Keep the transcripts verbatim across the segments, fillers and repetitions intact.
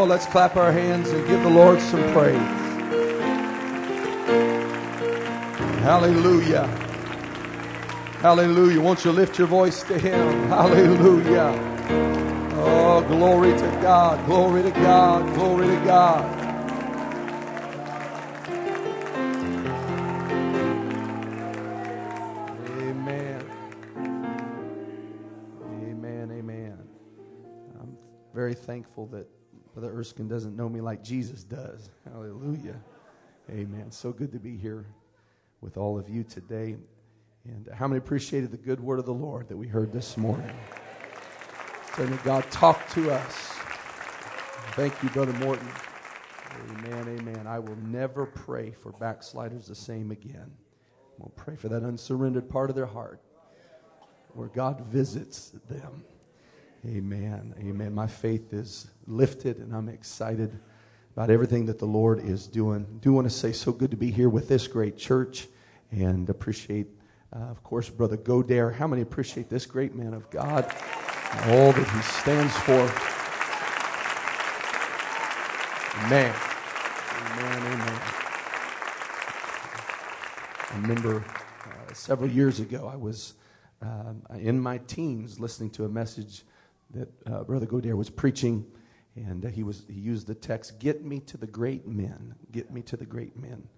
Oh, let's clap our hands and give the Lord some praise. Hallelujah. Hallelujah. Won't you lift your voice to Him? Hallelujah. Oh, glory to God. Glory to God. Glory to God. Very thankful that Brother Erskine doesn't know me like Jesus does. Hallelujah. Amen. So good to be here with all of you today. And how many appreciated the good word of the Lord that we heard this morning? So that God talked to us. Thank you, Brother Morton. Amen, amen. I will never pray for backsliders the same again. We'll pray for that unsurrendered part of their heart where God visits them. Amen. Amen. My faith is lifted and I'm excited about everything that the Lord is doing. I do want to say so good to be here with this great church and appreciate, uh, of course, Brother Goddair. How many appreciate this great man of God and all that he stands for? Amen. Amen. Amen. I remember uh, several years ago I was uh, in my teens listening to a message that uh, Brother Goddair was preaching, and uh, he was he used the text, "Get me to the great men, get me to the great men."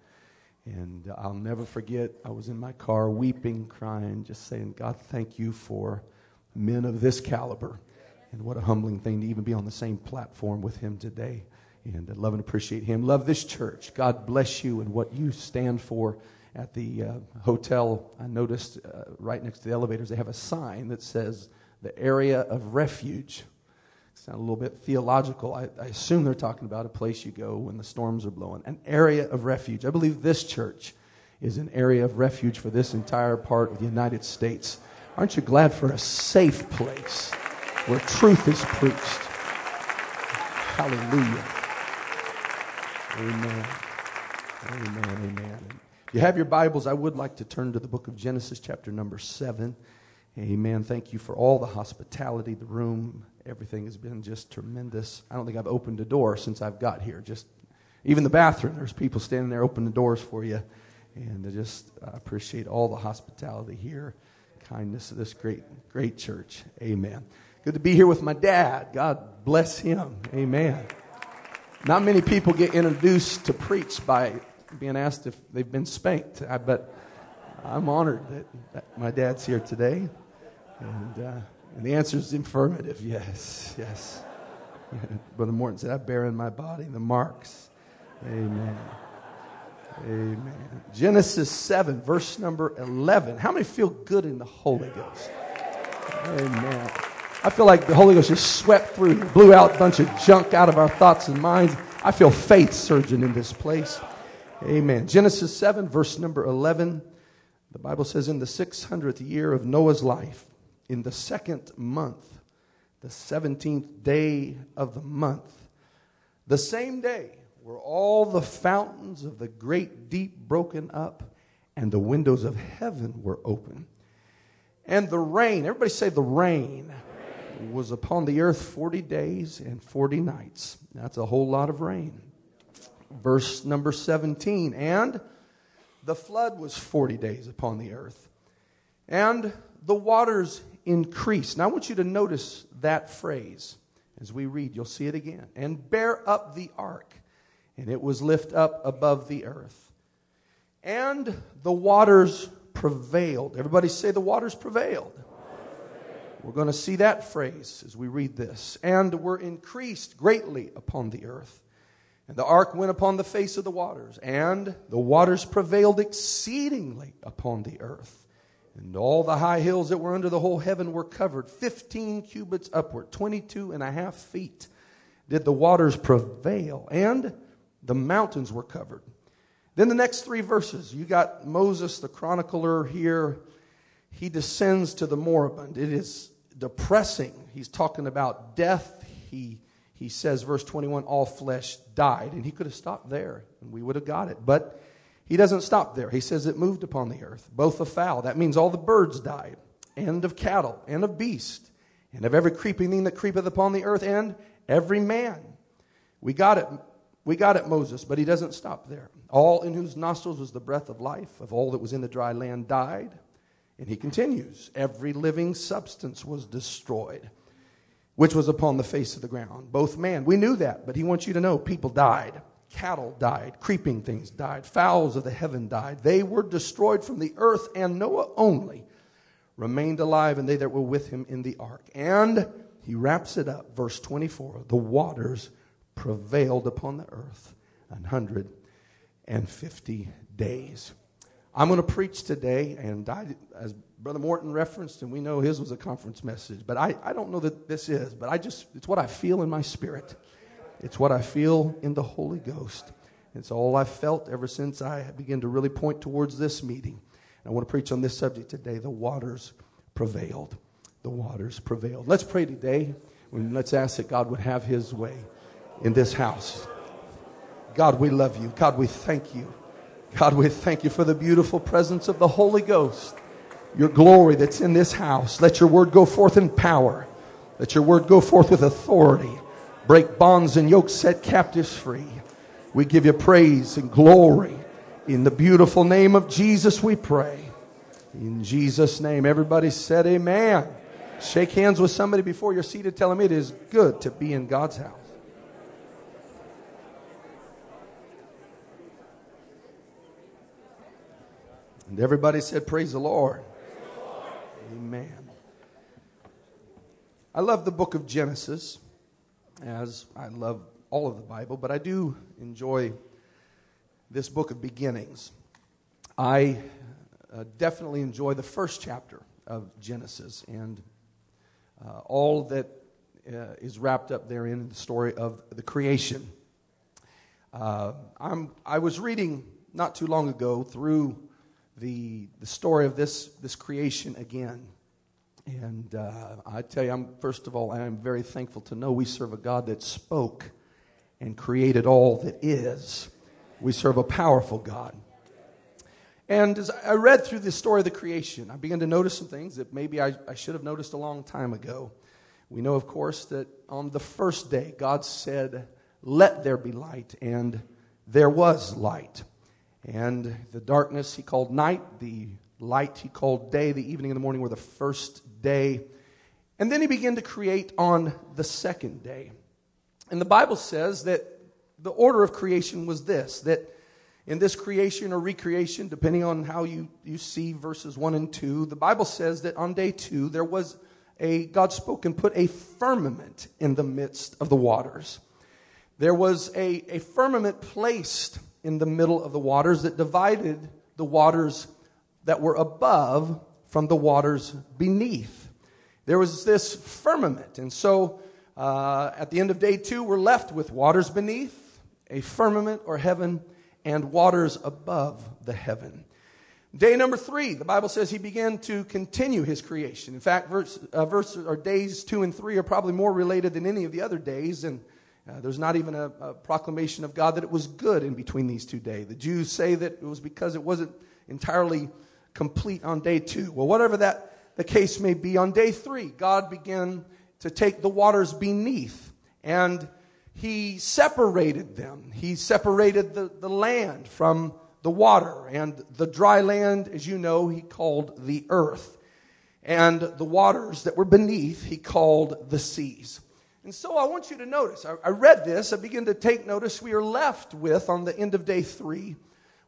And uh, I'll never forget, I was in my car weeping, crying, just saying, "God, thank you for men of this caliber." And what a humbling thing to even be on the same platform with him today. And I love and appreciate him. Love this church. God bless you and what you stand for. At the uh, hotel, I noticed uh, right next to the elevators, they have a sign that says, "The area of refuge." Sound a little bit theological. I, I assume they're talking about a place you go when the storms are blowing. An area of refuge. I believe this church is an area of refuge for this entire part of the United States. Aren't you glad for a safe place where truth is preached? Hallelujah. Amen. Amen. Amen. If you have your Bibles, I would like to turn to the book of Genesis, chapter number seven. Amen. Thank you for all the hospitality, the room. Everything has been just tremendous. I don't think I've opened a door since I've got here. Just even the bathroom, there's people standing there opening the doors for you. And I just uh, appreciate all the hospitality here, kindness of this great, great church. Amen. Good to be here with my dad. God bless him. Amen. Not many people get introduced to preach by being asked if they've been spanked. I bet I'm honored that, that my dad's here today. And, uh, and the answer is affirmative. Yes, yes. Brother Morton said, "I bear in my body the marks." Amen. Amen. Genesis seven, verse number eleven. How many feel good in the Holy Ghost? Amen. I feel like the Holy Ghost just swept through, blew out a bunch of junk out of our thoughts and minds. I feel faith surging in this place. Amen. Genesis seven, verse number eleven. The Bible says, "In the six hundredth year of Noah's life, in the second month, the seventeenth day of the month, the same day were all the fountains of the great deep broken up, and the windows of heaven were open. And the rain," everybody say the rain, rain. "was upon the earth forty days and forty nights." That's a whole lot of rain. Verse number seventeen, "And the flood was forty days upon the earth, and the waters increased." Now I want you to notice that phrase. As we read, you'll see it again. "And bear up the ark, and it was lift up above the earth. And the waters prevailed." Everybody say, "The waters prevailed." The waters prevailed. We're going to see that phrase as we read this. "And were increased greatly upon the earth. And the ark went upon the face of the waters, and the waters prevailed exceedingly upon the earth. And all the high hills that were under the whole heaven were covered, fifteen cubits upward, twenty-two and a half feet did the waters prevail, and the mountains were covered." Then the next three verses, you got Moses, the chronicler here. He descends to the moribund. It is depressing. He's talking about death. He He says, verse twenty-one, "All flesh died." And he could have stopped there, and we would have got it. But he doesn't stop there. He says, "It moved upon the earth, both of fowl." That means all the birds died, and of cattle, and of beast, and of every creeping thing that creepeth upon the earth, and every man. We got it. We got it, Moses, but he doesn't stop there. All in whose nostrils was the breath of life, of all that was in the dry land died. And he continues, every living substance was destroyed, which was upon the face of the ground, both man. We knew that, but he wants you to know people died. Cattle died. Creeping things died. Fowls of the heaven died. They were destroyed from the earth, and Noah only remained alive, and they that were with him in the ark. And he wraps it up, verse twenty-four, the waters prevailed upon the earth one hundred fifty days. I'm going to preach today, and I, as Brother Morton referenced, and we know his was a conference message, but I, I don't know that this is, but I just, it's what I feel in my spirit. It's what I feel in the Holy Ghost. It's all I've felt ever since I began to really point towards this meeting. And I want to preach on this subject today, the waters prevailed. The waters prevailed. Let's pray today, and let's ask that God would have his way in this house. God, we love you. God, we thank you. God, we thank you for the beautiful presence of the Holy Ghost, your glory that's in this house. Let your word go forth in power. Let your word go forth with authority. Break bonds and yokes, set captives free. We give you praise and glory. In the beautiful name of Jesus, we pray. In Jesus' name, everybody said amen. Amen. Shake hands with somebody before you're seated. Tell them it is good to be in God's house. And everybody said, praise the Lord. Praise the Lord. Amen. I love the book of Genesis, as I love all of the Bible, but I do enjoy this book of beginnings. I uh, definitely enjoy the first chapter of Genesis and uh, all that uh, is wrapped up therein in the story of the creation. Uh, I'm, I was reading not too long ago through the the story of this this creation again. And uh, I tell you, I'm first of all, I am very thankful to know we serve a God that spoke and created all that is. We serve a powerful God. And as I read through the story of the creation, I began to notice some things that maybe I, I should have noticed a long time ago. We know, of course, that on the first day, God said, let there be light, and there was light. And the darkness he called night, the light he called day, the evening and the morning were the first day. And then he began to create on the second day. And the Bible says that the order of creation was this, that in this creation or recreation, depending on how you, you see verses one and two, the Bible says that on day two, there was a, God spoke and put a firmament in the midst of the waters. There was a, a firmament placed in the middle of the waters that divided the waters that were above from the waters beneath. There was this firmament. And so uh, at the end of day two, we're left with waters beneath, a firmament or heaven, and waters above the heaven. Day number three, the Bible says he began to continue his creation. In fact, verse, uh, verse, or days two and three are probably more related than any of the other days. And uh, there's not even a, a proclamation of God that it was good in between these two days. The Jews say that it was because it wasn't entirely complete on day two. Well, whatever that the case may be, on day three, God began to take the waters beneath, and he separated them. He separated the, the land from the water, and the dry land, as you know, he called the earth, and the waters that were beneath he called the seas. And so I want you to notice, I, I read this, I began to take notice, we are left with, on the end of day three,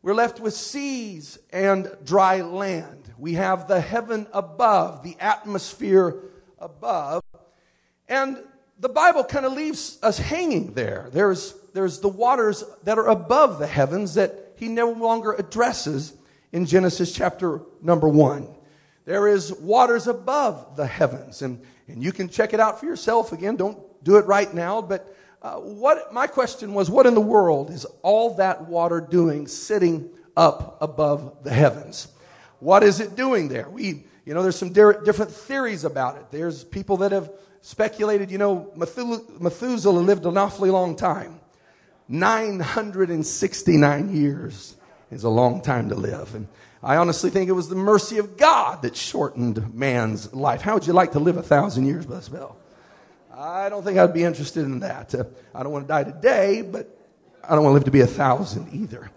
we're left with seas and dry land. We have the heaven above, the atmosphere above. And the Bible kind of leaves us hanging there. There's, there's the waters that are above the heavens that he no longer addresses in Genesis chapter number one. There is waters above the heavens. And, and you can check it out for yourself. Again, don't do it right now, but Uh, what my question was, what in the world is all that water doing sitting up above the heavens? What is it doing there? We, you know, there's some de- different theories about it. There's people that have speculated, you know, Methuselah lived an awfully long time. nine hundred sixty-nine years is a long time to live. And I honestly think it was the mercy of God that shortened man's life. How would you like to live a thousand years, Brother Spell? I don't think I'd be interested in that. Uh, I don't want to die today, but I don't want to live to be a thousand either.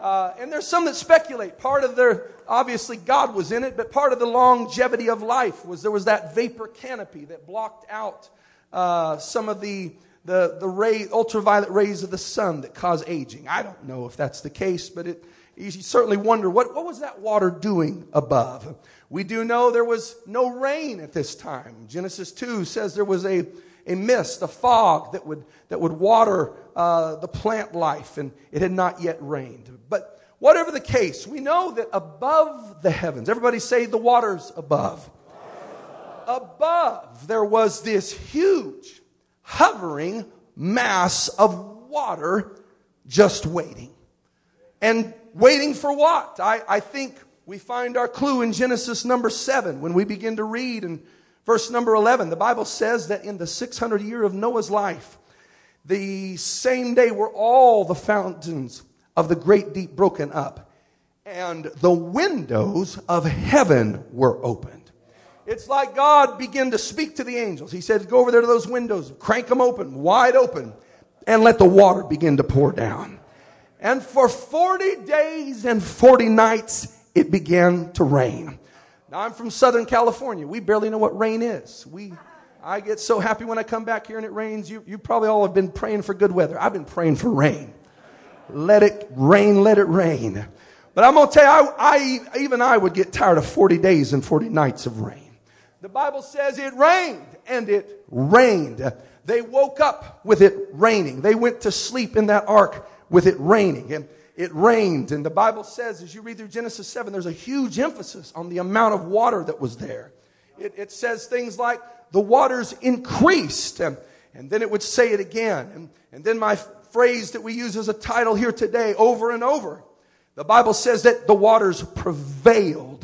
Uh, and there's some that speculate. Part of their, obviously God was in it, but part of the longevity of life was there was that vapor canopy that blocked out uh, some of the, the, the ray, ultraviolet rays of the sun that cause aging. I don't know if that's the case, but it, you certainly wonder, what, what was that water doing above? We do know there was no rain at this time. Genesis two says there was a, a mist, a fog that would, that would water uh, the plant life, and it had not yet rained. But whatever the case, we know that above the heavens, everybody say the waters above. Above, there was this huge, hovering mass of water just waiting. And waiting for what? I, I think we find our clue in Genesis number seven when we begin to read in verse number eleven. The Bible says that in the six hundredth year of Noah's life, the same day were all the fountains of the great deep broken up, and the windows of heaven were opened. It's like God began to speak to the angels. He said, go over there to those windows, crank them open, wide open, and let the water begin to pour down. And for forty days and forty nights, it began to rain. Now, I'm from Southern California. We barely know what rain is. We, I get so happy when I come back here and it rains. You, you probably all have been praying for good weather. I've been praying for rain. Let it rain, let it rain. But I'm going to tell you, I, I, even I would get tired of forty days and forty nights of rain. The Bible says it rained, and it rained. They woke up with it raining. They went to sleep in that ark with it raining, and it rained. And the Bible says, as you read through Genesis seven, there's a huge emphasis on the amount of water that was there. It, it says things like, the waters increased, and, and then it would say it again. And, and then my phrase that we use as a title here today, over and over, the Bible says that the waters prevailed.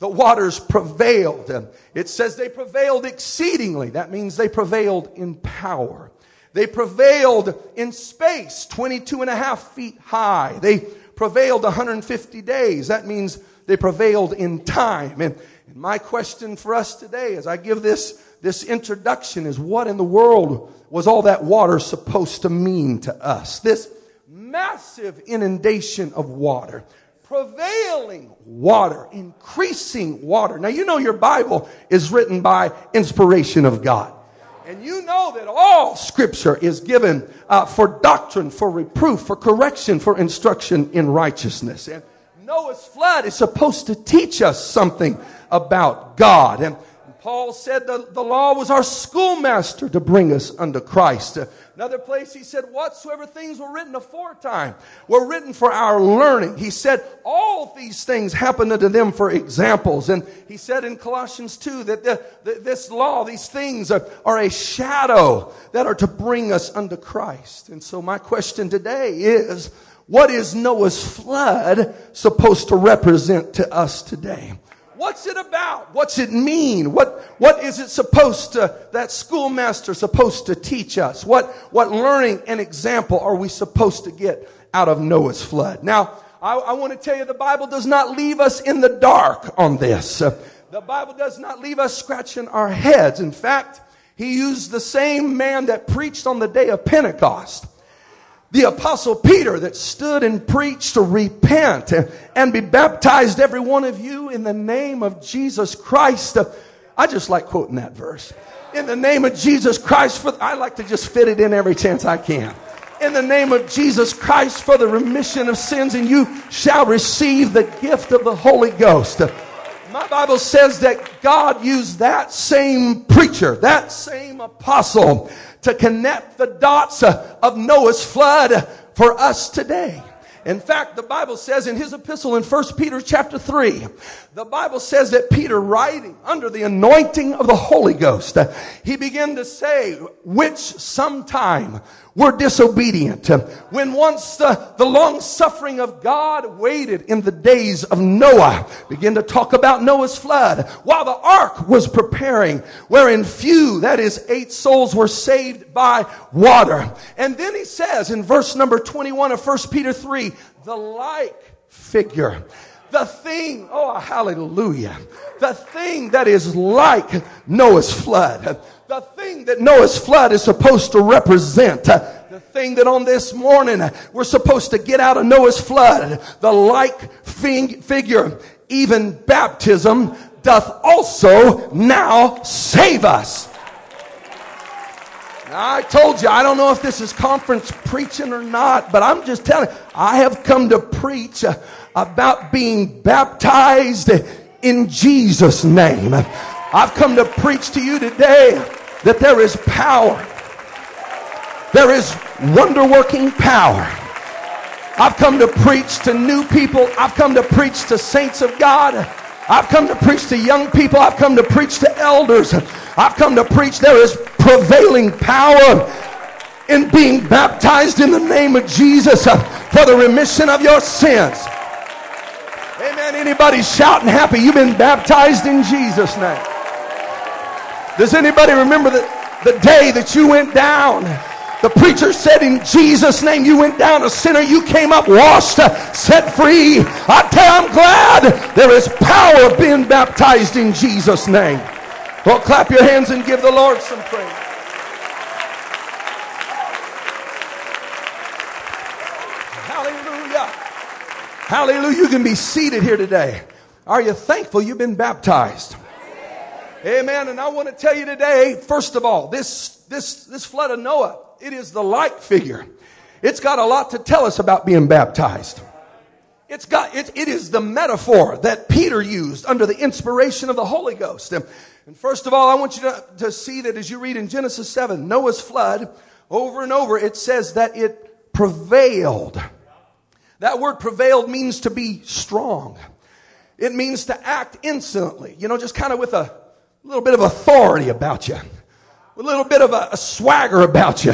The waters prevailed. It says they prevailed exceedingly. That means they prevailed in power. They prevailed in space, twenty-two and a half feet high. They prevailed one hundred fifty days. That means they prevailed in time. And, and my question for us today as I give this, this introduction is, what in the world was all that water supposed to mean to us? This massive inundation of water. Prevailing water. Increasing water. Now, you know your Bible is written by inspiration of God. And you know that all Scripture is given uh, for doctrine, for reproof, for correction, for instruction in righteousness. And Noah's flood is supposed to teach us something about God. And Paul said the, the law was our schoolmaster to bring us unto Christ. Uh, another place he said, whatsoever things were written aforetime were written for our learning. He said all these things happened unto them for examples. And he said in Colossians two that the, the, this law, these things are, are a shadow that are to bring us unto Christ. And so my question today is, what is Noah's flood supposed to represent to us today? What's it about? What's it mean? What, what is it supposed to, that schoolmaster supposed to teach us? What, what learning and example are we supposed to get out of Noah's flood? Now, I, I want to tell you the Bible does not leave us in the dark on this. The Bible does not leave us scratching our heads. In fact, he used the same man that preached on the day of Pentecost. The apostle Peter that stood and preached to repent and be baptized, every one of you, in the name of Jesus Christ. I just like quoting that verse. In the name of Jesus Christ. For, I like to just fit it in every chance I can. In the name of Jesus Christ for the remission of sins, and you shall receive the gift of the Holy Ghost. My Bible says that God used that same preacher, that same apostle, to connect the dots of Noah's flood for us today. In fact, the Bible says in his epistle in First Peter chapter three, the Bible says that Peter, writing under the anointing of the Holy Ghost, he began to say, which sometime were disobedient, when once the, the long suffering of God waited in the days of Noah. Begin to talk about Noah's flood. While the ark was preparing, wherein few, that is eight souls, were saved by water. And then he says in verse number twenty-one of First Peter three, the like figure. The thing, oh hallelujah, the thing that is like Noah's flood, the thing that Noah's flood is supposed to represent, the thing that on this morning we're supposed to get out of Noah's flood, the like figure, even baptism doth also now save us. I told you, I don't know if this is conference preaching or not, but I'm just telling you, I have come to preach about being baptized in Jesus' name. I've come to preach to you today that there is power. There is wonder-working power. I've come to preach to new people. I've come to preach to saints of God. I've come to preach to young people. I've come to preach to elders. I've come to preach there is prevailing power in being baptized in the name of Jesus for the remission of your sins. Amen. Anybody shouting happy? You've been baptized in Jesus' name. Does anybody remember the, the day that you went down? The preacher said, in Jesus' name, you went down a sinner. You came up washed, set free. I tell you, I'm glad there is power of being baptized in Jesus' name. Well, clap your hands and give the Lord some praise. Hallelujah. Hallelujah. You can be seated here today. Are you thankful you've been baptized? Amen. And I want to tell you today, first of all, this, this, this flood of Noah, it is the like figure. It's got a lot to tell us about being baptized. It's got, it, it is the metaphor that Peter used under the inspiration of the Holy Ghost. And, and first of all, I want you to, to see that as you read in Genesis seven, Noah's flood, over and over, it says that it prevailed. That word prevailed means to be strong. It means to act instantly, you know, just kind of with a little bit of authority about you. A little bit of a, a swagger about you.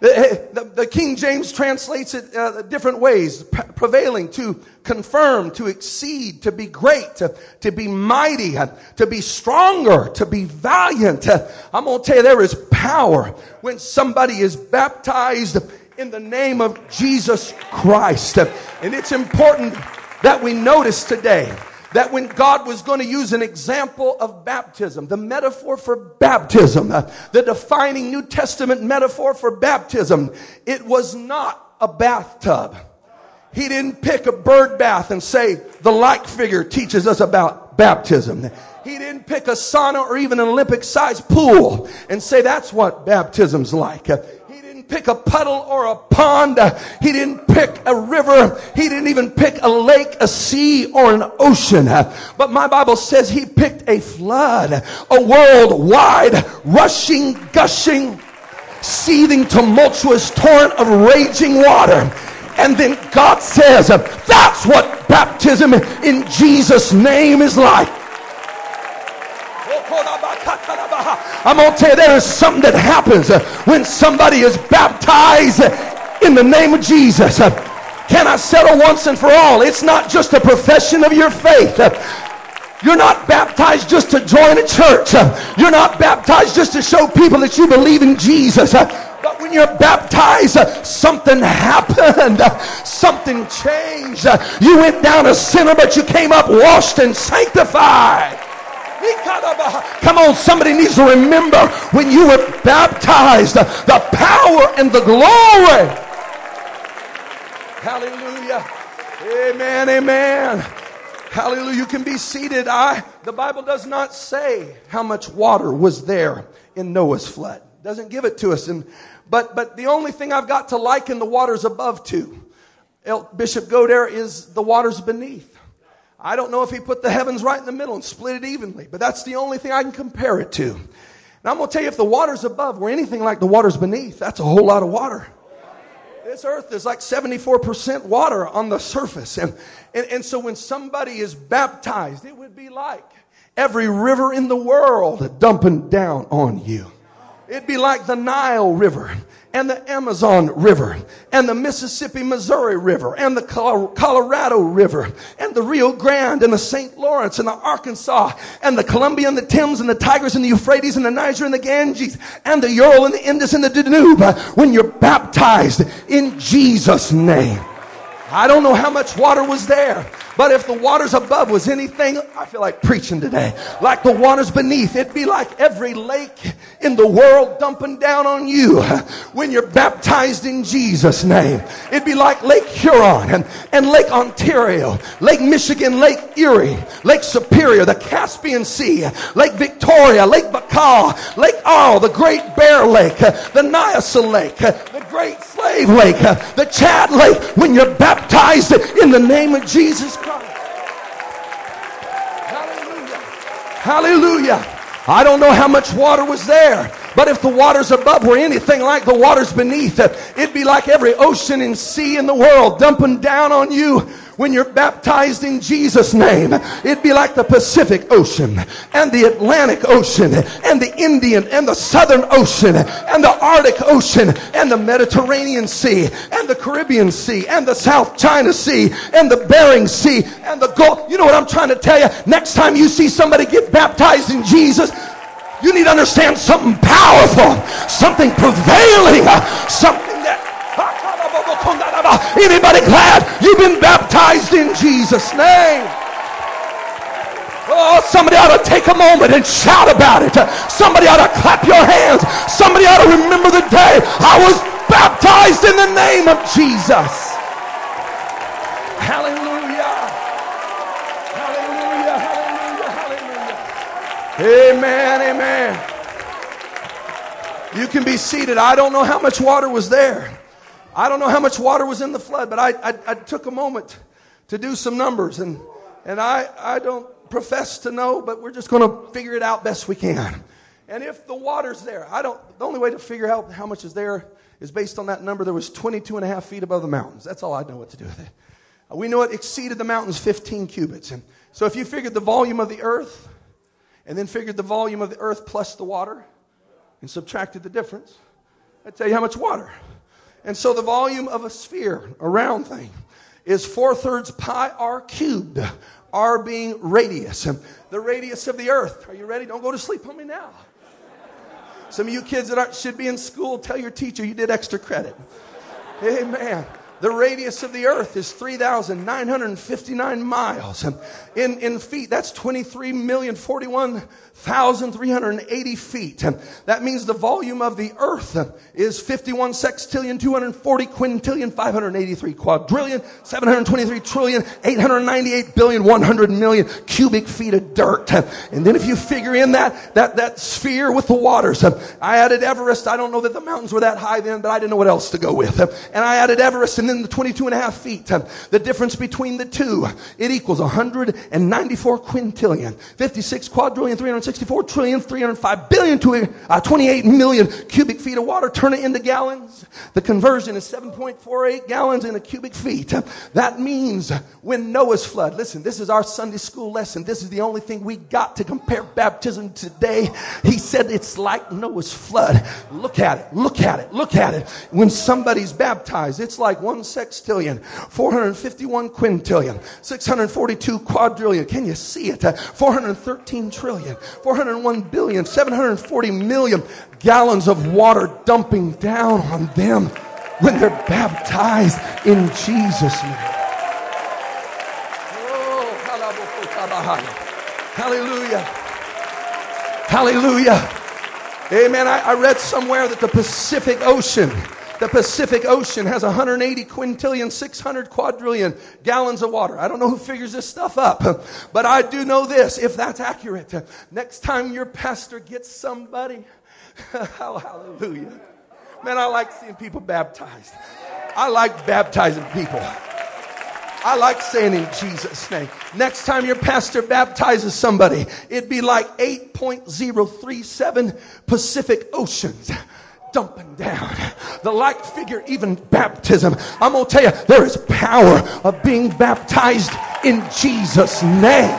The, the, the King James translates it uh, different ways. P- prevailing, to confirm, to exceed, to be great, to, to be mighty, uh, to be stronger, to be valiant. Uh, I'm going to tell you, there is power when somebody is baptized in the name of Jesus Christ. Uh, and it's important that we notice today that when God was going to use an example of baptism, the metaphor for baptism, uh, the defining New Testament metaphor for baptism, it was not a bathtub. He didn't pick a bird bath and say, the like figure teaches us about baptism. He didn't pick a sauna or even an Olympic-sized pool and say, that's what baptism's like. Uh, pick a puddle or a pond. He didn't pick a river. He didn't even pick a lake, a sea, or an ocean. But my Bible says he picked a flood, a worldwide, rushing, gushing, seething, tumultuous torrent of raging water. And then God says, that's what baptism in Jesus' name is like. I'm going to tell you, there is something that happens when somebody is baptized in the name of Jesus. Can I settle once and for all? It's not just a profession of your faith. You're not baptized just to join a church. You're not baptized just to show people that you believe in Jesus. But when you're baptized, something happened. Something changed. You went down a sinner, but you came up washed and sanctified. Come on, somebody needs to remember when you were baptized, the power and the glory. Hallelujah. Amen, amen. Hallelujah. You can be seated. I, the Bible does not say how much water was there in Noah's flood. It doesn't give it to us. And, but, but the only thing I've got to liken the waters above to, Bishop Goddair, is the waters beneath. I don't know if he put the heavens right in the middle and split it evenly, but that's the only thing I can compare it to. And I'm going to tell you, if the waters above were anything like the waters beneath, that's a whole lot of water. This earth is like seventy-four percent water on the surface. And, and, and so when somebody is baptized, it would be like every river in the world dumping down on you. It'd be like the Nile River and the Amazon River and the Mississippi, Missouri River and the Colorado River and the Rio Grande and the Saint Lawrence and the Arkansas and the Columbia and the Thames and the Tigris and the Euphrates and the Niger and the Ganges and the Ural and the Indus and the Danube when you're baptized in Jesus' name. I don't know how much water was there, but if the waters above was anything, I feel like preaching today, like the waters beneath, it'd be like every lake in the world dumping down on you when you're baptized in Jesus' name. It'd be like Lake Huron and, and Lake Ontario, Lake Michigan, Lake Erie, Lake Superior, the Caspian Sea, Lake Victoria, Lake Baikal, Lake Isle, the Great Bear Lake, the Nyasaland Lake, the Great Slave Lake, the Chad Lake, when you're baptized baptized in the name of Jesus Christ. Hallelujah. Hallelujah. I don't know how much water was there, but if the waters above were anything like the waters beneath, it'd be like every ocean and sea in the world dumping down on you when you're baptized in Jesus' name. It'd be like the Pacific Ocean and the Atlantic Ocean and the Indian and the Southern Ocean and the Arctic Ocean and the Mediterranean Sea and the Caribbean Sea and the South China Sea and the Bering Sea and the Gulf. You know what I'm trying to tell you? Next time you see somebody get baptized in Jesus, you need to understand something powerful, something prevailing, something that... Anybody glad you've been baptized in Jesus' name? Oh, somebody ought to take a moment and shout about it. Somebody ought to clap your hands. Somebody ought to remember the day I was baptized in the name of Jesus. Hallelujah. Hallelujah. Hallelujah. Hallelujah. Amen. Amen. You can be seated. I don't know how much water was there. I don't know how much water was in the flood, but I, I, I took a moment to do some numbers. And, and I, I don't profess to know, but we're just going to figure it out best we can. And if the water's there, I don't. The only way to figure out how much is there is based on that number. There was twenty-two and a half feet above the mountains. That's all I know what to do with it. We know it exceeded the mountains fifteen cubits. And so if you figured the volume of the earth and then figured the volume of the earth plus the water and subtracted the difference, I'd tell you how much water. And so the volume of a sphere, a round thing, is four-thirds pi r cubed, r being radius, and the radius of the earth. Are you ready? Don't go to sleep on me now. Some of you kids that aren't, should be in school, tell your teacher you did extra credit. Amen. The radius of the earth is three thousand nine hundred fifty-nine miles. And in, in feet, that's twenty-three million forty-one thousand three hundred eighty feet. And that means the volume of the earth is fifty-one sextillion, two hundred forty quintillion, five hundred eighty-three quadrillion, seven hundred twenty-three trillion, eight hundred ninety-eight billion, one hundred million cubic feet of dirt. And then if you figure in that, that, that sphere with the waters, I added Everest. I don't know that the mountains were that high then, but I didn't know what else to go with. And I added Everest and And then the twenty-two and a half feet, the difference between the two, it equals one hundred ninety-four quintillion, fifty-six quadrillion, three hundred sixty-four trillion, three hundred five billion, two hundred, uh, twenty-eight million cubic feet of water. Turn it into gallons. The conversion is seven point four eight gallons in a cubic feet. That means when Noah's flood, listen, this is our Sunday school lesson. This is the only thing we got to compare baptism today. He said it's like Noah's flood. Look at it. Look at it. Look at it. When somebody's baptized, it's like one sextillion, four hundred fifty-one quintillion, six hundred forty-two quadrillion. Can you see it? four hundred thirteen trillion, four hundred one billion, seven hundred forty million gallons of water dumping down on them when they're baptized in Jesus' name. Oh, hallelujah. Hallelujah. Amen. I, I read somewhere that the Pacific Ocean The Pacific Ocean has one hundred eighty quintillion, six hundred quadrillion gallons of water. I don't know who figures this stuff up, but I do know this, if that's accurate. Next time your pastor gets somebody, oh, hallelujah. Man, I like seeing people baptized. I like baptizing people. I like saying in Jesus' name. Next time your pastor baptizes somebody, it'd be like eight point zero three seven Pacific Oceans dumping down. The like figure, even baptism. I'm going to tell you, there is power of being baptized in Jesus' name.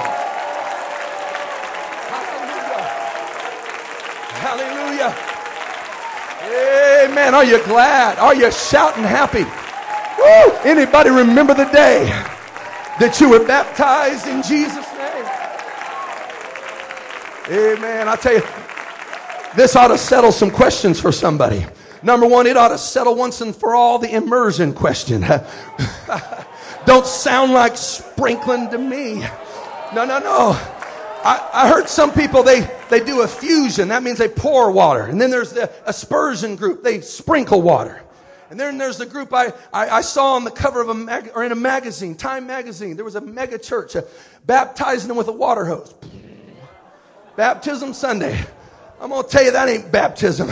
Hallelujah. Hallelujah. Amen. Are you glad? Are you shouting happy? Woo! Anybody remember the day that you were baptized in Jesus' name? Amen. I tell you, this ought to settle some questions for somebody. Number one, it ought to settle once and for all the immersion question. Don't sound like sprinkling to me. No, no, no. I, I heard some people, they, they do effusion. That means they pour water. And then there's the aspersion group. They sprinkle water. And then there's the group I, I, I saw on the cover of a mag, or in a magazine, Time magazine. There was a mega church uh, baptizing them with a water hose. Baptism Sunday. I'm going to tell you that ain't baptism.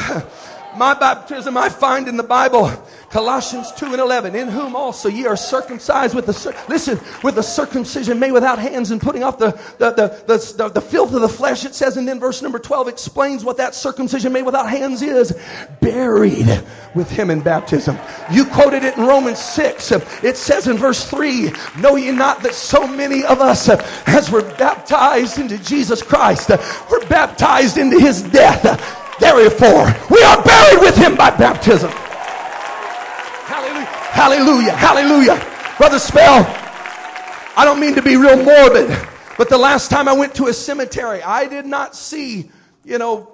My baptism I find in the Bible, Colossians two and eleven, in whom also ye are circumcised with the, listen, with the circumcision made without hands and putting off the, the, the, the, the, the filth of the flesh, it says, and then verse number twelve explains what that circumcision made without hands is, buried with him in baptism. You quoted it in Romans six. It says in verse three, know ye not that so many of us, as we're baptized into Jesus Christ, we're baptized into his death. Therefore, we are buried with him by baptism. Hallelujah. Hallelujah. Hallelujah. Brother Spell, I don't mean to be real morbid, but the last time I went to a cemetery, I did not see, you know,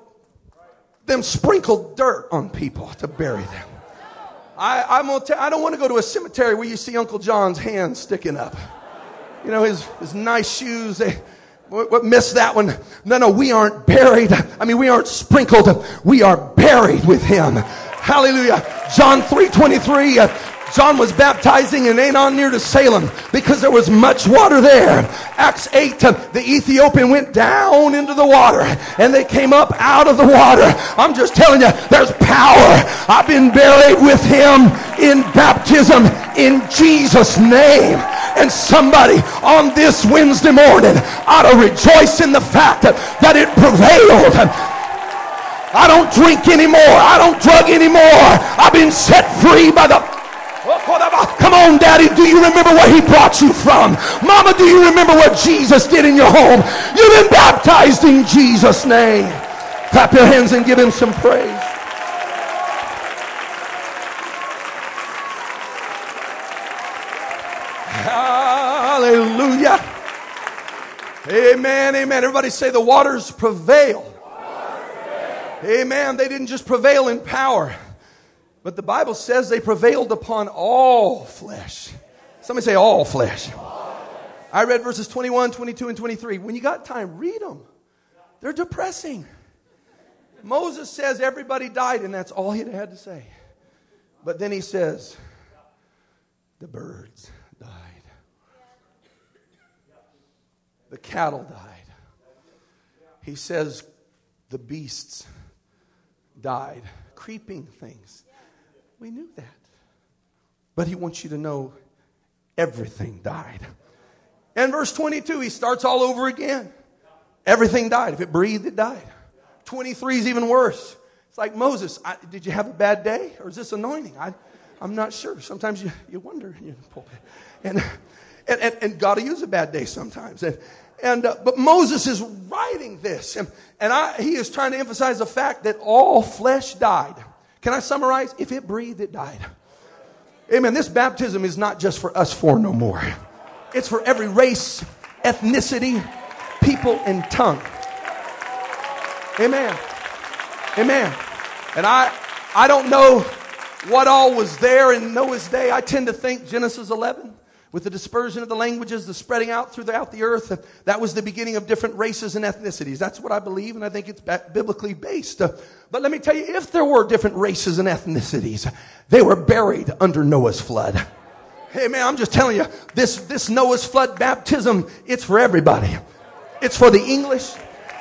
them sprinkle dirt on people to bury them. I, I'm gonna tell, I don't want to go to a cemetery where you see Uncle John's hands sticking up. You know, his, his nice shoes, they... What missed that one? No, no, we aren't buried. I mean, we aren't sprinkled. We are buried with him. Hallelujah. John three twenty-three. John was baptizing in Aenon near to Salem because there was much water there. Acts eight. The Ethiopian went down into the water and they came up out of the water. I'm just telling you, there's power. I've been buried with him in baptism in Jesus' name. And somebody on this Wednesday morning ought to rejoice in the fact that, that it prevailed. I don't drink anymore. I don't drug anymore. I've been set free by the... Come on, Daddy. Do you remember where he brought you from? Mama, do you remember what Jesus did in your home? You've been baptized in Jesus' name. Clap your hands and give him some praise. Hallelujah. Amen, amen. Everybody say the waters prevail. Amen. They didn't just prevail in power, but the Bible says they prevailed upon all flesh. Somebody say all flesh. I read verses twenty-one, twenty-two, and twenty-three. When you got time, read them. They're depressing. Moses says everybody died, and that's all he had to say. But then he says, the birds died. The cattle died. He says the beasts died. Creeping things. We knew that. But he wants you to know everything died. And verse twenty-two, he starts all over again. Everything died. If it breathed, it died. twenty-three is even worse. It's like Moses, I, did you have a bad day? Or is this anointing? I, I'm not sure. Sometimes you, you wonder. You know, and... And, and, and God will use a bad day sometimes. And, and uh, but Moses is writing this. And, and I, he is trying to emphasize the fact that all flesh died. Can I summarize? If it breathed, it died. Amen. This baptism is not just for us four no more. It's for every race, ethnicity, people, and tongue. Amen. Amen. And I, I don't know what all was there in Noah's day. I tend to think Genesis eleven. With the dispersion of the languages, the spreading out throughout the earth, that was the beginning of different races and ethnicities. That's what I believe, and I think it's biblically based. But let me tell you, if there were different races and ethnicities, they were buried under Noah's flood. Hey, man, I'm just telling you, this, this Noah's flood baptism, it's for everybody. It's for the English.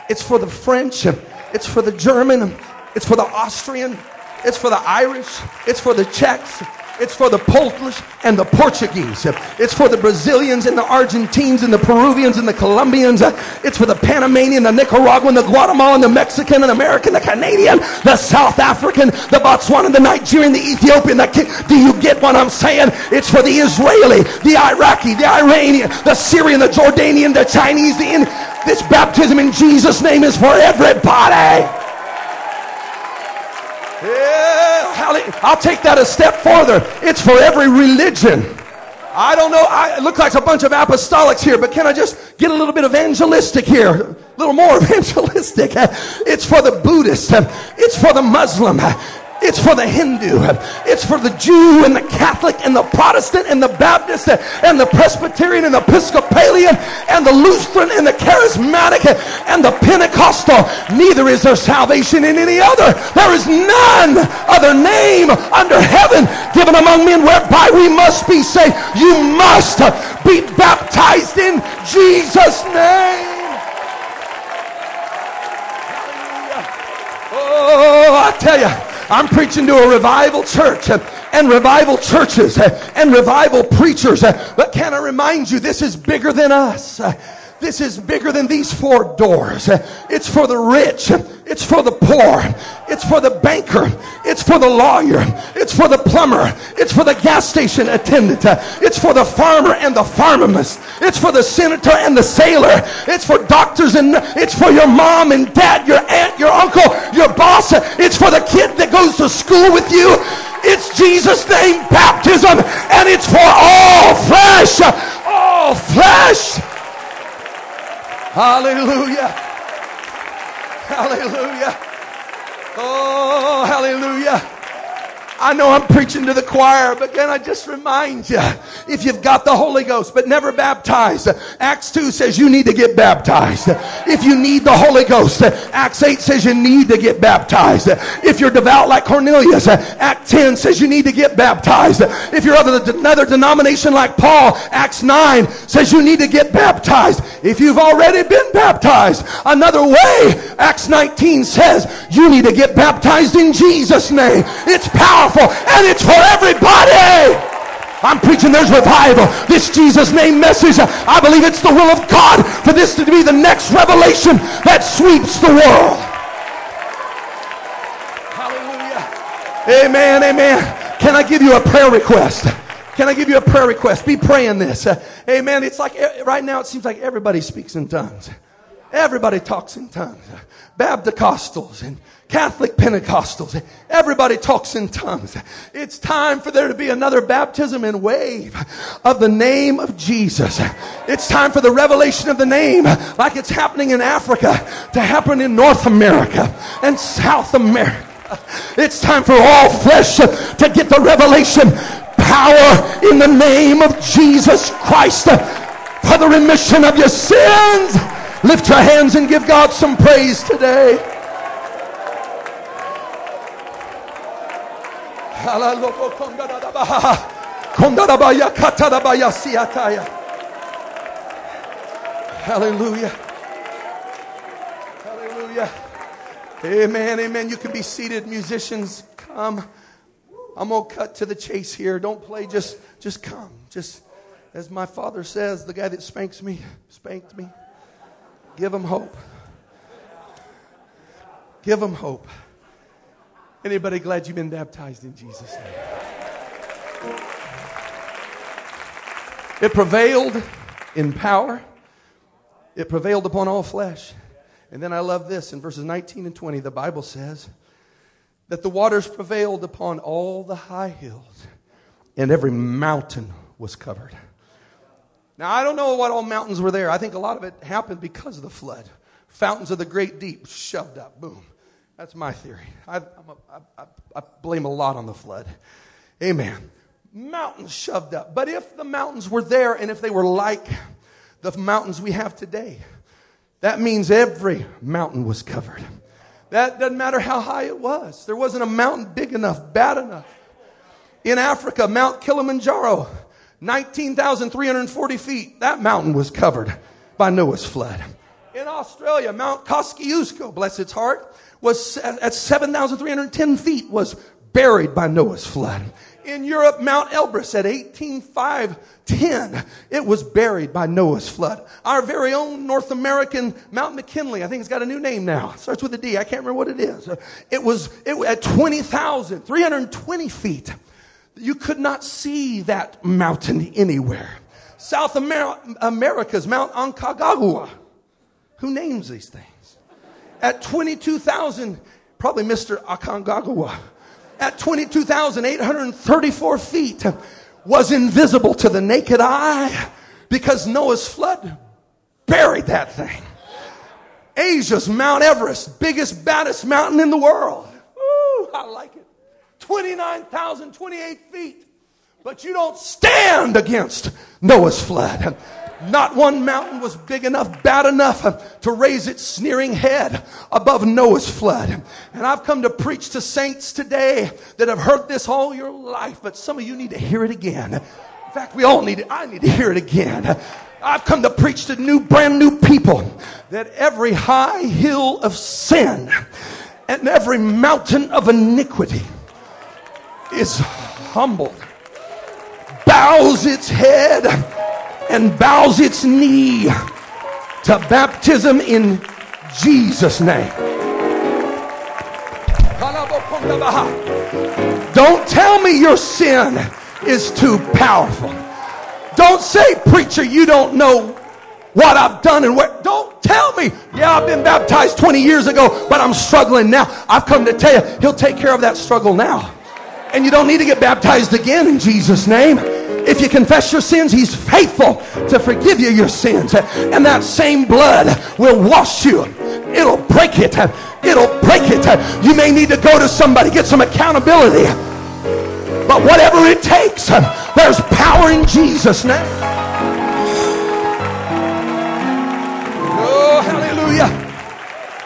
It's for the French. It's for the German. It's for the Austrian. It's for the Irish. It's for the Czechs. It's for the Polish and the Portuguese. It's for the Brazilians and the Argentines and the Peruvians and the Colombians. It's for the Panamanian, the Nicaraguan, the Guatemalan, the Mexican, the American, the Canadian, the South African, the Botswanan, the Nigerian, the Ethiopian. The K- Do you get what I'm saying? It's for the Israeli, the Iraqi, the Iranian, the Syrian, the Jordanian, the Chinese. The in- This baptism in Jesus' name is for everybody. Yeah. I'll take that a step further. It's for every religion. I don't know. I look like a bunch of apostolics here, but can I just get a little bit evangelistic here? A little more evangelistic. It's for the Buddhist. It's for the Muslim. It's for the Hindu. It's for the Jew and the Catholic and the Protestant and the Baptist and the Presbyterian and the Episcopalian and the Lutheran and the Charismatic and the Pentecostal. Neither is there salvation in any other. There is none other name under heaven given among men whereby we must be saved. You must be baptized in Jesus' name. Oh, I tell you, I'm preaching to a revival church and revival churches and revival preachers. But can I remind you, this is bigger than us. This is bigger than these four doors. It's for the rich. It's for the poor. It's for the banker. It's for the lawyer. It's for the plumber. It's for the gas station attendant. It's for the farmer and the farmerist. It's for the senator and the sailor. It's for doctors, and it's for your mom and dad, your aunt, your uncle, your boss. It's for the kid that goes to school with you. It's Jesus' name baptism, and it's for all flesh. All flesh. Hallelujah. Hallelujah. Oh, hallelujah. I know I'm preaching to the choir, but can I just remind you, if you've got the Holy Ghost but never baptized, Acts two says you need to get baptized. If you need the Holy Ghost, Acts eight says you need to get baptized. If you're devout like Cornelius, Act ten says you need to get baptized. If you're of another denomination like Paul, Acts nine says you need to get baptized. If you've already been baptized another way, Acts nineteen says you need to get baptized in Jesus' name. It's powerful, and it's for everybody. I'm preaching there's revival. This Jesus name message, I believe it's the will of God for this to be the next revelation that sweeps the world. Hallelujah. Amen, amen. Can I give you a prayer request? Can I give you a prayer request? Be praying this. Amen. It's like right now it seems like everybody speaks in tongues. Everybody talks in tongues. Bapticostals and Catholic Pentecostals. Everybody talks in tongues. It's time for there to be another baptism and wave of the name of Jesus. It's time for the revelation of the name, like it's happening in Africa, to happen in North America and South America. It's time for all flesh to get the revelation power in the name of Jesus Christ for the remission of your sins. Lift your hands and give God some praise today. Hallelujah. Hallelujah. Amen, amen. You can be seated. Musicians, come. I'm going to cut to the chase here. Don't play. Just, just come. Just as my father says, the guy that spanks me, spanked me. Give them hope. Give them hope. Anybody glad you've been baptized in Jesus' name? It prevailed in power. It prevailed upon all flesh. And then I love this. In verses nineteen and twenty, the Bible says that the waters prevailed upon all the high hills, and every mountain was covered. Now, I don't know what all mountains were there. I think a lot of it happened because of the flood. Fountains of the great deep shoved up. Boom. That's my theory. I, I'm a, I, I blame a lot on the flood. Amen. Mountains shoved up. But if the mountains were there, and if they were like the mountains we have today, that means every mountain was covered. That doesn't matter how high it was. There wasn't a mountain big enough, bad enough. In Africa, Mount Kilimanjaro, nineteen thousand three hundred forty feet. That mountain was covered by Noah's flood. In Australia, Mount Kosciuszko, bless its heart, was at seven thousand three hundred ten feet, was buried by Noah's flood. In Europe, Mount Elbrus at eighteen thousand five hundred ten, it was buried by Noah's flood. Our very own North American Mount McKinley, I think it's got a new name now. It starts with a D. I can't remember what it is. It was it, at twenty thousand three hundred twenty feet. You could not see that mountain anywhere. South Amer- America's Mount Aconcagua. Who names these things? At twenty-two thousand, probably Mister Aconcagua, at twenty-two thousand eight hundred thirty-four feet, was invisible to the naked eye because Noah's flood buried that thing. Asia's Mount Everest, biggest, baddest mountain in the world. Ooh, I like it. twenty-nine thousand twenty-eight feet. But you don't stand against Noah's flood. Not one mountain was big enough, bad enough to raise its sneering head above Noah's flood. And I've come to preach to saints today that have heard this all your life, but some of you need to hear it again. In fact, we all need it. I need to hear it again. I've come to preach to new, brand new people that every high hill of sin and every mountain of iniquity is humbled, bows its head and bows its knee to baptism in Jesus' name. Don't tell me your sin is too powerful. Don't say, preacher, you don't know what I've done and where. Don't tell me, yeah, I've been baptized twenty years ago, but I'm struggling now. I've come to tell you, he'll take care of that struggle now. And you don't need to get baptized again in Jesus' name. If you confess your sins, he's faithful to forgive you your sins. And that same blood will wash you. It'll break it. It'll break it. You may need to go to somebody, get some accountability. But whatever it takes, there's power in Jesus' name. Oh, hallelujah.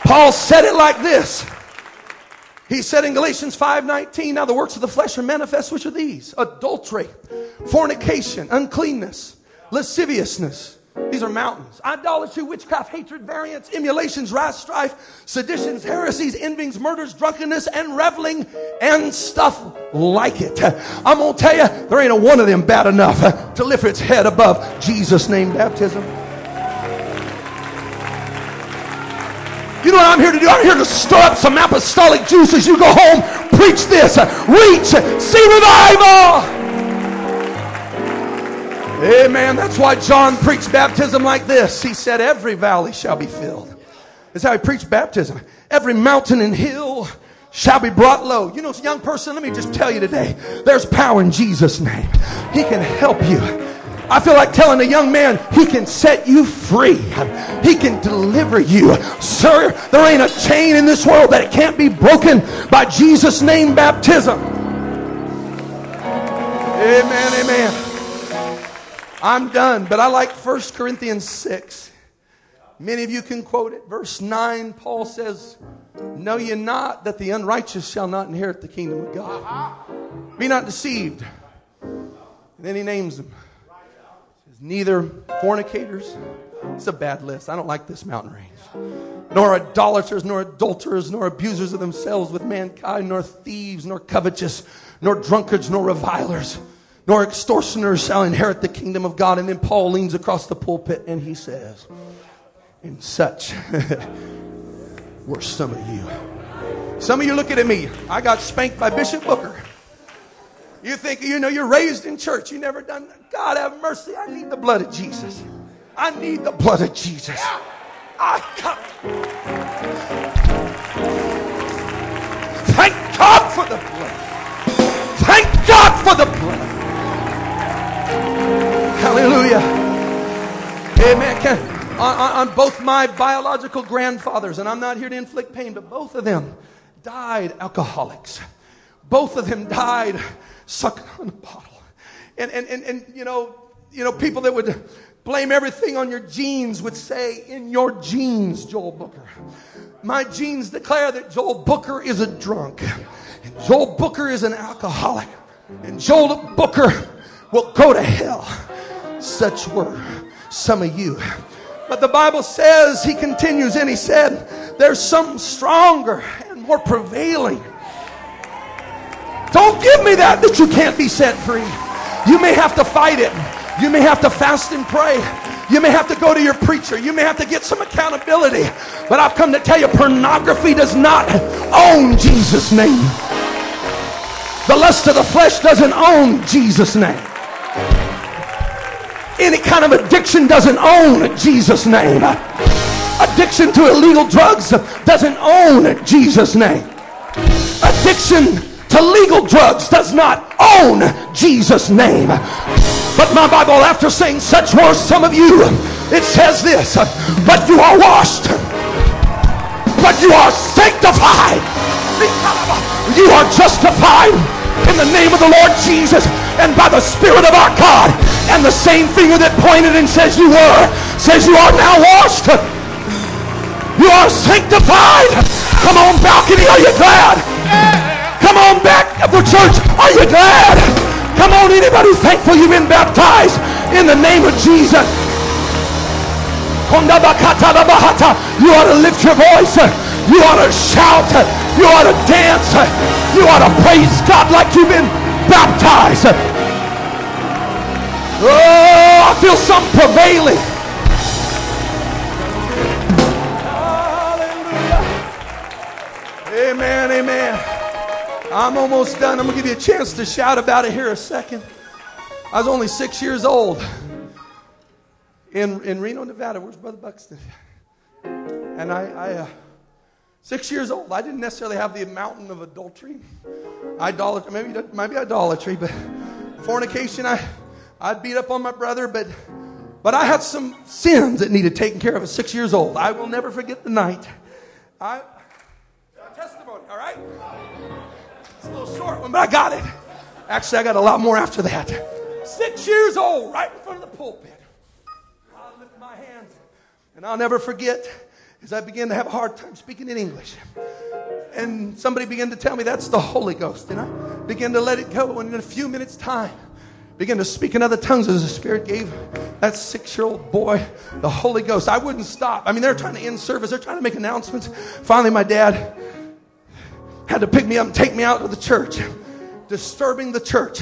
Paul said it like this. He said in Galatians five nineteen, now the works of the flesh are manifest, which are these: adultery, fornication, uncleanness, lasciviousness. These are mountains. Idolatry, witchcraft, hatred, variance, emulations, wrath, strife, seditions, heresies, envyings, murders, drunkenness, and reveling, and stuff like it. I'm going to tell you, there ain't a one of them bad enough to lift its head above Jesus' name baptism. You know what I'm here to do? I'm here to stir up some apostolic juice as you go home. Preach this. Reach. See revival. Amen. That's why John preached baptism like this. He said, every valley shall be filled. That's how he preached baptism. Every mountain and hill shall be brought low. You know, young person, let me just tell you today, there's power in Jesus' name. He can help you. I feel like telling a young man, he can set you free. He can deliver you. Sir, there ain't a chain in this world that it can't be broken by Jesus' name baptism. Amen, amen. I'm done, but I like First Corinthians six. Many of you can quote it. Verse nine, Paul says, know ye not that the unrighteous shall not inherit the kingdom of God? Be not deceived. And then he names them. Neither fornicators, it's a bad list. I don't like this mountain range. Nor idolaters, nor adulterers, nor abusers of themselves with mankind, nor thieves, nor covetous, nor drunkards, nor revilers, nor extortioners shall inherit the kingdom of God. And then Paul leans across the pulpit and he says, and such were some of you. Some of you looking at me. I got spanked by Bishop Booker. You think, you know, you're raised in church. You never done that. God have mercy. I need the blood of Jesus. I need the blood of Jesus. I got... Thank God for the blood. Thank God for the blood. Hallelujah. Amen. Can, on, on both my biological grandfathers, and I'm not here to inflict pain, but both of them died alcoholics. Both of them died sucking on a bottle. And, and, and, and you know, you know, people that would blame everything on your genes would say, in your genes, Joel Booker. My genes declare that Joel Booker is a drunk. And Joel Booker is an alcoholic. And Joel Booker will go to hell. Such were some of you. But the Bible says, he continues, and he said, there's something stronger and more prevailing. Don't give me that, that you can't be set free. You may have to fight it. You may have to fast and pray. You may have to go to your preacher. You may have to get some accountability. But I've come to tell you, pornography does not own Jesus' name. The lust of the flesh doesn't own Jesus' name. Any kind of addiction doesn't own Jesus' name. Addiction to illegal drugs doesn't own Jesus' name. Addiction to legal drugs does not own Jesus' name. But my Bible, after saying such were some of you, it says this: but you are washed, but you are sanctified. You are justified in the name of the Lord Jesus and by the Spirit of our God. And the same finger that pointed and says you were, says you are now washed. You are sanctified. Come on, balcony, are you glad? Come on, back of the church, are you glad? Come on, anybody thankful you've been baptized in the name of Jesus? You ought to lift your voice. You ought to shout. You ought to dance. You ought to praise God like you've been baptized. Oh, I feel something prevailing. Hallelujah. Amen, amen. I'm almost done. I'm going to give you a chance to shout about it here a second. I was only six years old in, in Reno, Nevada. Where's Brother Buxton? And I... I uh, Six years old, I didn't necessarily have the mountain of adultery, idolatry, maybe maybe idolatry, but fornication. I I beat up on my brother, but but I had some sins that needed taken care of at six years old. I will never forget the night. I a testimony, all right? It's a little short one, but I got it. Actually, I got a lot more after that. Six years old, right in front of the pulpit. I lift my hands, and I'll never forget. Because I began to have a hard time speaking in English. And somebody began to tell me that's the Holy Ghost. And I began to let it go. And in a few minutes' time, began to speak in other tongues as the Spirit gave that six-year-old boy the Holy Ghost. I wouldn't stop. I mean, they're trying to end service. They're trying to make announcements. Finally, my dad had to pick me up and take me out of the church, disturbing the church,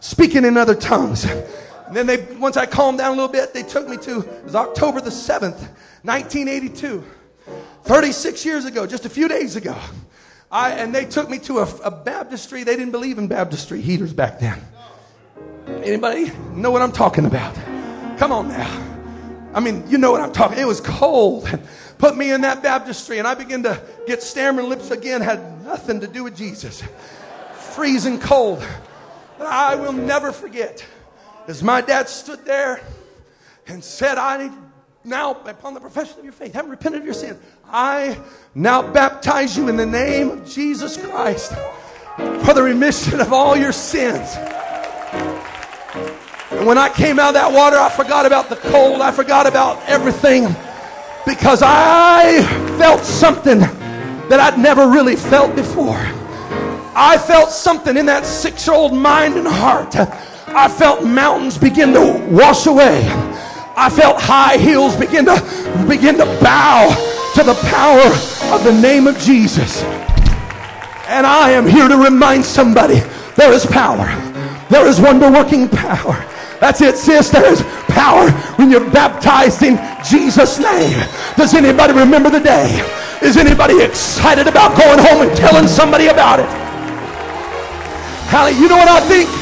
speaking in other tongues. And then they, once I calmed down a little bit, they took me to, it was October the seventh, nineteen eighty-two. thirty-six years ago, just a few days ago, I and they took me to a, a baptistry. They didn't believe in baptistry heaters back then. Anybody know what I'm talking about? Come on now. I mean, you know what I'm talking. It was cold. Put me in that baptistry, and I began to get stammering lips again. Had nothing to do with Jesus. Freezing cold. But I will never forget as my dad stood there and said, I need now, upon the profession of your faith, having repented of your sins, I now baptize you in the name of Jesus Christ for the remission of all your sins. And when I came out of that water, I forgot about the cold. I forgot about everything because I felt something that I'd never really felt before. I felt something in that six-year-old mind and heart. I felt mountains begin to wash away. I felt high hills begin to begin to bow to the power of the name of Jesus. And I am here to remind somebody there is power. There is wonder-working power. That's it, sis. There is power when you're baptized in Jesus' name. Does anybody remember the day? Is anybody excited about going home and telling somebody about it? Hallie, you know what I think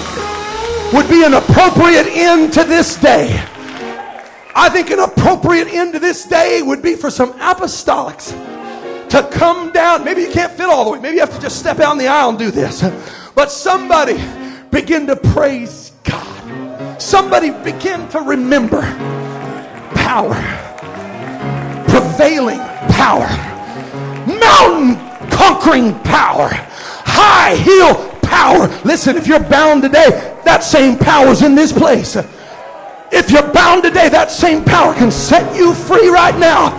would be an appropriate end to this day? I think an appropriate end to this day would be for some apostolics to come down. Maybe you can't fit all the way. Maybe you have to just step out in the aisle and do this. But somebody begin to praise God. Somebody begin to remember power. Prevailing power. Mountain conquering power. High hill power. Listen, if you're bound today, that same power's in this place. If you're bound today, that same power can set you free right now.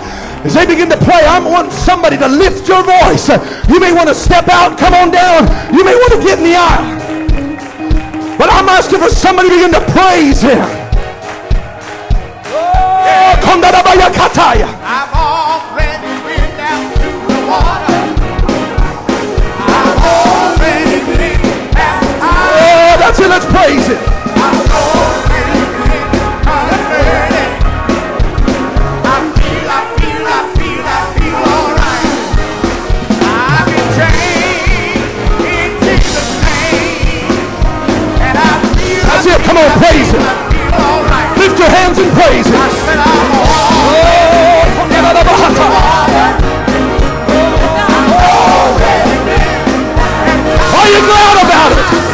As they begin to pray, I want somebody to lift your voice. You may want to step out and come on down. You may want to get in the aisle. But I'm asking for somebody to begin to praise Him. I've already been down to the water. I've already been down. Oh, that's it. Let's praise Him. Come on, praise Him. Lift your hands and praise Him. Are you glad about it?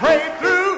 I prayed through